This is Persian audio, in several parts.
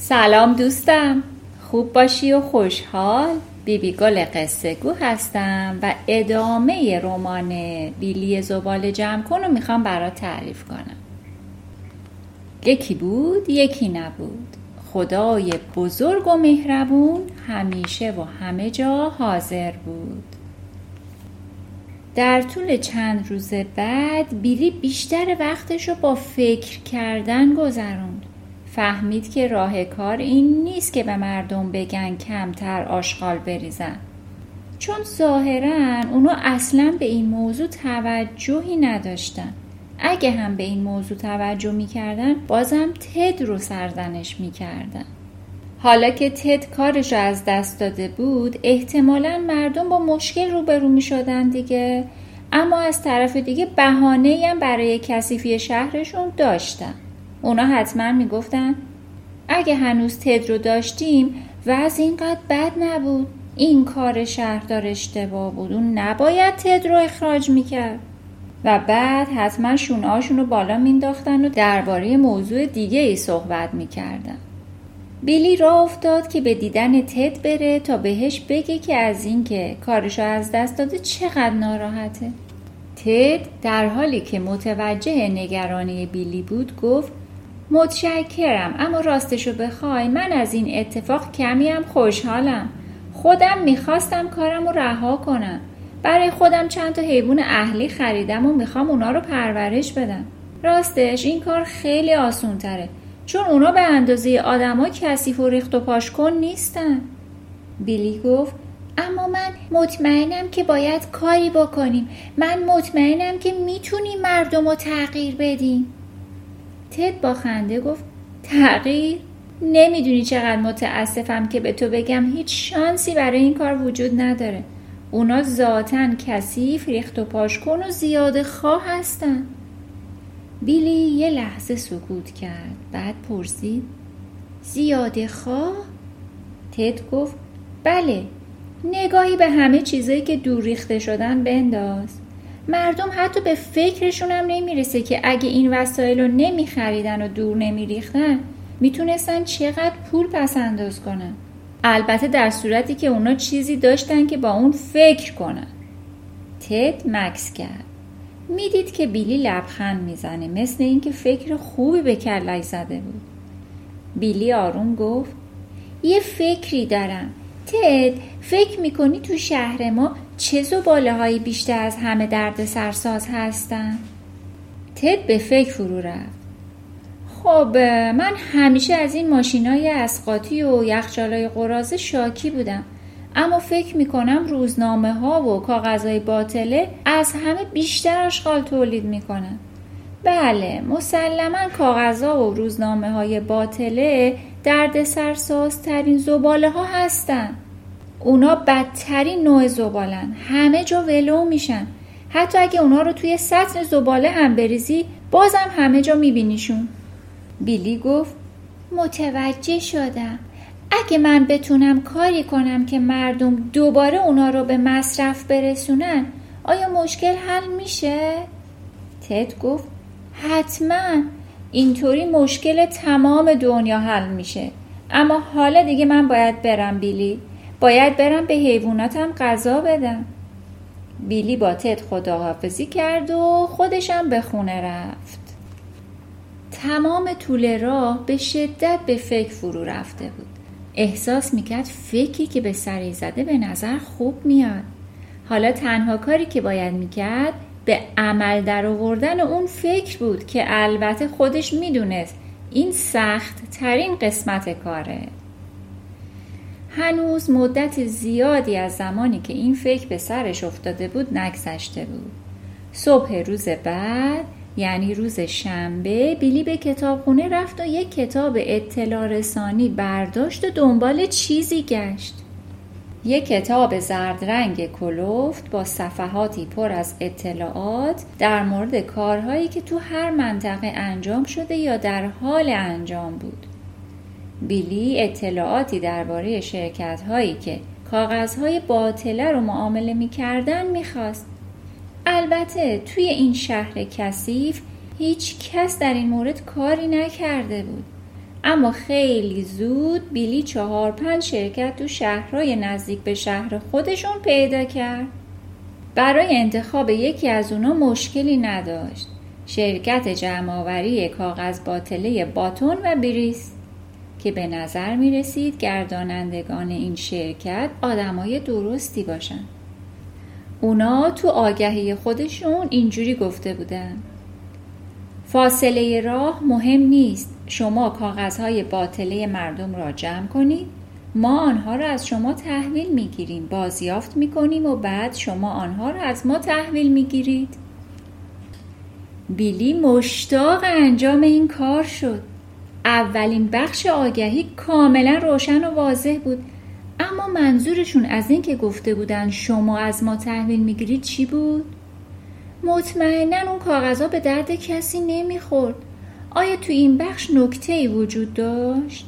سلام دوستم، خوب باشی و خوشحال. بیبی گل قصه گو هستم و ادامه رمان بیلی زباله جمع کن رو میخوام برات تعریف کنم. یکی بود یکی نبود، خدای بزرگ و مهربون همیشه و همه جا حاضر بود. در طول چند روز بعد بیلی بیشتر وقتش رو با فکر کردن گذروند. فهمید که راه کار این نیست که به مردم بگن کمتر آشغال بریزن، چون ظاهراً اونا اصلاً به این موضوع توجهی نداشتن. اگه هم به این موضوع توجه میکردن بازم تد رو سرزنش میکردن. حالا که تد کارش رو از دست داده بود احتمالاً مردم با مشکل روبرو میشدن دیگه، اما از طرف دیگه بهانه‌ای هم برای کثیفی شهرشون داشتن. اونا حتما میگفتن اگه هنوز تد رو داشتیم وضع اینقدر بد نبود، این کار شهردار اشتباه بود، اون نباید تد رو اخراج میکرد. و بعد حتما شونه‌هاشون رو بالا مینداختن و درباره موضوع دیگه ای صحبت میکردن. بیلی راه افتاد که به دیدن تد بره تا بهش بگه که از این که کارشو از دست داده چقدر ناراحته. تد در حالی که متوجه نگرانی بیلی بود گفت متشکرم، اما راستشو بخوای من از این اتفاق کمی هم خوشحالم. خودم میخواستم کارمو رها کنم، برای خودم چند تا حیوان اهلی خریدم و میخوام اونا رو پرورش بدم. راستش این کار خیلی آسون تره، چون اونا به اندازه آدما کثیف و ریخت و پاشکن نیستن. بیلی گفت اما من مطمئنم که باید کاری بکنیم، من مطمئنم که میتونیم مردم رو تغییر بدیم. تد با خنده گفت تغییر؟ نمیدونی چقدر متاسفم که به تو بگم هیچ شانسی برای این کار وجود نداره. اونا ذاتن کثیف، ریخت و پاشکن و زیاده خواه هستن. بیلی یه لحظه سکوت کرد، بعد پرسید زیاده خواه؟ تد گفت بله، نگاهی به همه چیزایی که دور ریخته شدن بنداز. مردم حتی به فکرشون هم نمیرسه که اگه این وسایل رو نمیخریدن و دور نمیریختن میتونستن چقدر پول پس انداز کنن، البته در صورتی که اونا چیزی داشتن که با اون فکر کنن. تد مکس کرد، میدید که بیلی لبخند میزنه، مثل اینکه فکر خوبی به کلش زده بود. بیلی آروم گفت یه فکری دارم تد، فکر میکنی تو شهر ما چه زباله هایی بیشتر از همه درد سرساز هستن؟ تد به فکر فرو رفت. خب من همیشه از این ماشینای اسقاطی و یخچالای قراضه شاکی بودم، اما فکر میکنم روزنامه ها و کاغذهای باطله از همه بیشتر اشغال تولید میکنن. بله مسلماً کاغذها و روزنامه های باطله درد سرسازترین زباله ها هستن. اونا بدترین نوع زبالن، همه جا ولو میشن. حتی اگه اونا رو توی سطل زباله هم بریزی بازم همه جا میبینیشون. بیلی گفت متوجه شدم، اگه من بتونم کاری کنم که مردم دوباره اونا رو به مصرف برسونن آیا مشکل حل میشه؟ تد گفت حتما، اینطوری مشکل تمام دنیا حل میشه. اما حالا دیگه من باید برم بیلی، باید برم به حیواناتم غذا بدم. بیلی با تد خداحافظی کرد و خودشم به خونه رفت. تمام طول راه به شدت به فکر فرو رفته بود. احساس میکرد فکری که به سری زده به نظر خوب میاد. حالا تنها کاری که باید میکرد به عمل در آوردن اون فکر بود که البته خودش میدونست این سخت ترین قسمت کاره. هنوز مدت زیادی از زمانی که این فکر به سرش افتاده بود نگذشته بود. صبح روز بعد یعنی روز شنبه بیلی به کتابخونه رفت و یک کتاب اطلاع رسانی برداشت و دنبال چیزی گشت. یک کتاب زرد رنگ کلوفت با صفحاتی پر از اطلاعات در مورد کارهایی که تو هر منطقه انجام شده یا در حال انجام بود. بیلی اطلاعاتی درباره شرکت‌هایی که کاغذهای باطله رو معامله می‌کردن می‌خواست. البته توی این شهر کثیف هیچ کس در این مورد کاری نکرده بود، اما خیلی زود بیلی 4-5 شرکت تو شهرهای نزدیک به شهر خودشون پیدا کرد. برای انتخاب یکی از اونا مشکلی نداشت. شرکت جمع‌آوری کاغذ باطله باتون و بریز که به نظر می رسید گردانندگان این شرکت آدمای درستی باشن. اونا تو آگهی خودشون اینجوری گفته بودن: فاصله راه مهم نیست، شما کاغذهای باطله مردم را جمع کنید، ما آنها را از شما تحویل می گیریم، بازیافت می کنیم و بعد شما آنها را از ما تحویل می گیرید. بیلی مشتاق انجام این کار شد. اولین بخش آگهی کاملا روشن و واضح بود، اما منظورشون از این که گفته بودن شما از ما تحویل می گیرید چی بود؟ مطمئنن اون کاغذها به درد کسی نمیخورد. آیا تو این بخش نکته‌ای وجود داشت؟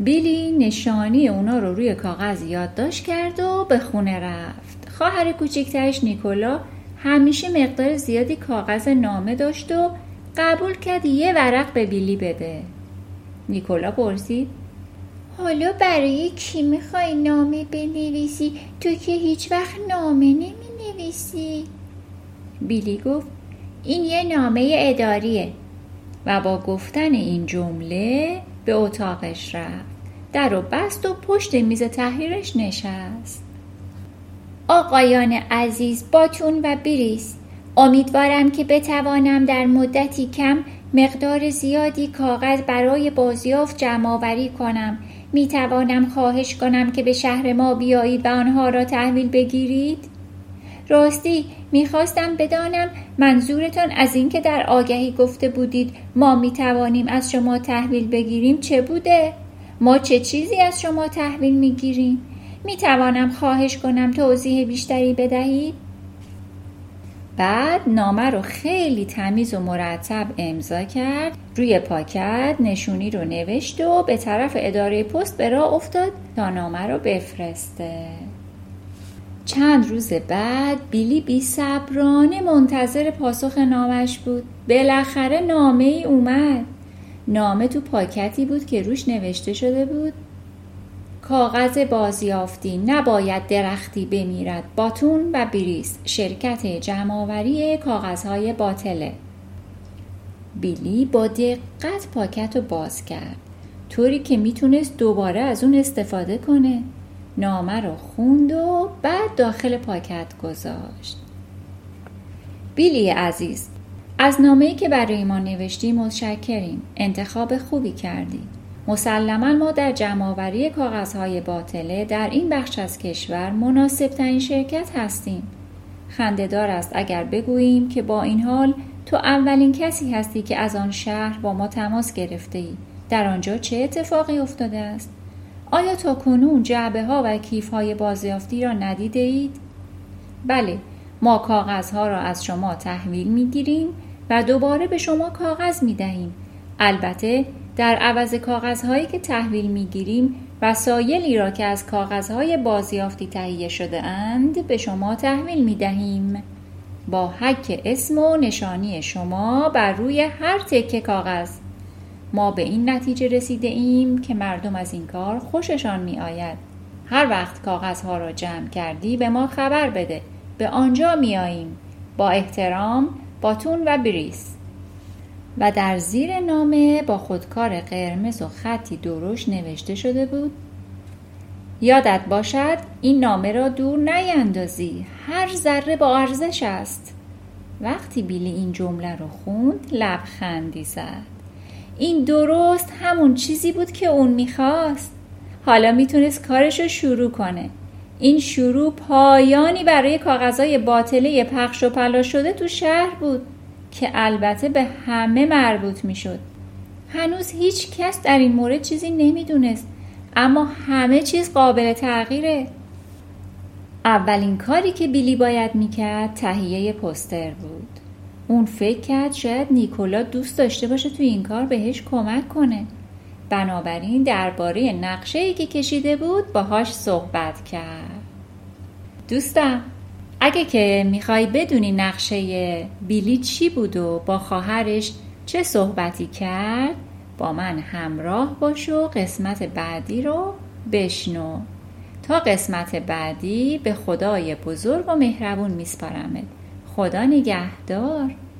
بیلی نشانی اونا رو روی کاغذ یادداشت کرد و به خونه رفت. خواهر کوچکترش نیکولا همیشه مقدار زیادی کاغذ نامه داشت و قبول کرد یه ورق به بیلی بده. نیکولا پرسید: حالا برای کی میخوای نامه بنویسی؟ تو که هیچ وقت نامه نمینویسی. بیلی گفت: این یه نامه اداریه. و با گفتن این جمله به اتاقش رفت. در رو بست و پشت میز تحریرش نشست. آقایان عزیز باتون و بریز، امیدوارم که بتوانم در مدتی کم مقدار زیادی کاغذ برای بازیافت جمع‌آوری کنم. میتوانم خواهش کنم که به شهر ما بیایید و آنها را تحویل بگیرید؟ راستی میخواستم بدانم منظورتان از این که در آگهی گفته بودید ما میتوانیم از شما تحویل بگیریم چه بوده؟ ما چه چیزی از شما تحویل میگیریم؟ میتوانم خواهش کنم توضیح بیشتری بدهید؟ بعد نامه رو خیلی تمیز و مرتب امضا کرد، روی پاکت نشونی رو نوشت و به طرف اداره پست به راه افتاد تا نامه رو بفرسته. چند روز بعد بیلی بی‌صبرانه منتظر پاسخ نامش بود. بالاخره نامه ای اومد. نامه تو پاکتی بود که روش نوشته شده بود: کاغذ بازیافتی، نباید درختی بمیرد. باتون و بریز، شرکت جمع‌آوری کاغذهای باطله. بیلی با دقت پاکت رو باز کرد طوری که میتونست دوباره از اون استفاده کنه. نامه رو خوند و بعد داخل پاکت گذاشت. بیلی عزیز، از نامه‌ای که برای ما نوشتی متشکریم. انتخاب خوبی کردی. مسلماً ما در جمع‌آوری کاغذهای باطله در این بخش از کشور مناسب‌ترین شرکت هستیم. خنده‌دار است اگر بگوییم که با این حال تو اولین کسی هستی که از آن شهر با ما تماس گرفته‌ای. در آنجا چه اتفاقی افتاده است؟ آیا تا کنون جعبه‌ها و کیف‌های بازیافتی را ندیده اید؟ بله، ما کاغذها را از شما تحویل می‌گیریم و دوباره به شما کاغذ می‌دهیم. البته در عوض کاغذهایی که تحویل می‌گیریم وسایلی را که از کاغذهای بازیافتی تهیه شده اند به شما تحویل می‌دهیم. با حک اسم و نشانی شما بر روی هر تکه کاغذ. ما به این نتیجه رسیده ایم که مردم از این کار خوششان می آید. هر وقت کاغذها را جمع کردی به ما خبر بده. به آنجا می آییم. با احترام، باتون و بریز. و در زیر نامه با خودکار قرمز و خطی درشت نوشته شده بود: یادت باشد این نامه را دور نیندازی. هر ذره با ارزش است. وقتی بیلی این جمله را خوند لبخندی زد. این درست همون چیزی بود که اون میخواست. حالا میتونست کارش رو شروع کنه. این شروع پایانی برای کاغذهای باطله پخش و پلاش شده تو شهر بود که البته به همه مربوط میشد. هنوز هیچ کس در این مورد چیزی نمیدونست، اما همه چیز قابل تغییره. اولین کاری که بیلی باید میکرد تهیه پوستر بود. اون فکر کرد شاید نیکولا دوست داشته باشه تو این کار بهش کمک کنه. بنابراین درباره نقشه‌ای که کشیده بود باهاش صحبت کرد. دوستم، اگه که میخوای بدونی نقشه بیلی چی بود و با خواهرش چه صحبتی کرد، با من همراه باش و قسمت بعدی رو بشنو. تا قسمت بعدی به خدای بزرگ و مهربون میسپارمت. خدا نگهدار.